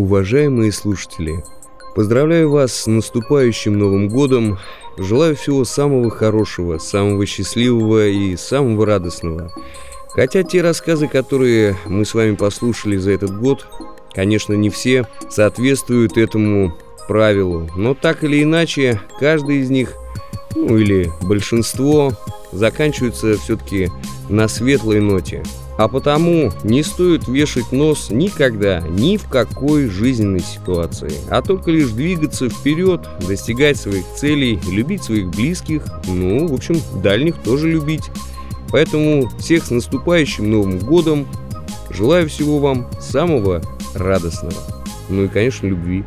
Уважаемые слушатели, поздравляю вас с наступающим Новым годом, желаю всего самого хорошего, самого счастливого и самого радостного. Хотя те рассказы, которые мы с вами послушали за этот год, конечно, не все соответствуют этому правилу, но так или иначе, каждый из них, или большинство, заканчиваются все-таки на светлой ноте. А потому не стоит вешать нос никогда, ни в какой жизненной ситуации, а только лишь двигаться вперед, достигать своих целей, любить своих близких, в общем, дальних тоже любить. Поэтому всех с наступающим Новым годом, желаю всего вам самого радостного, и, конечно, любви.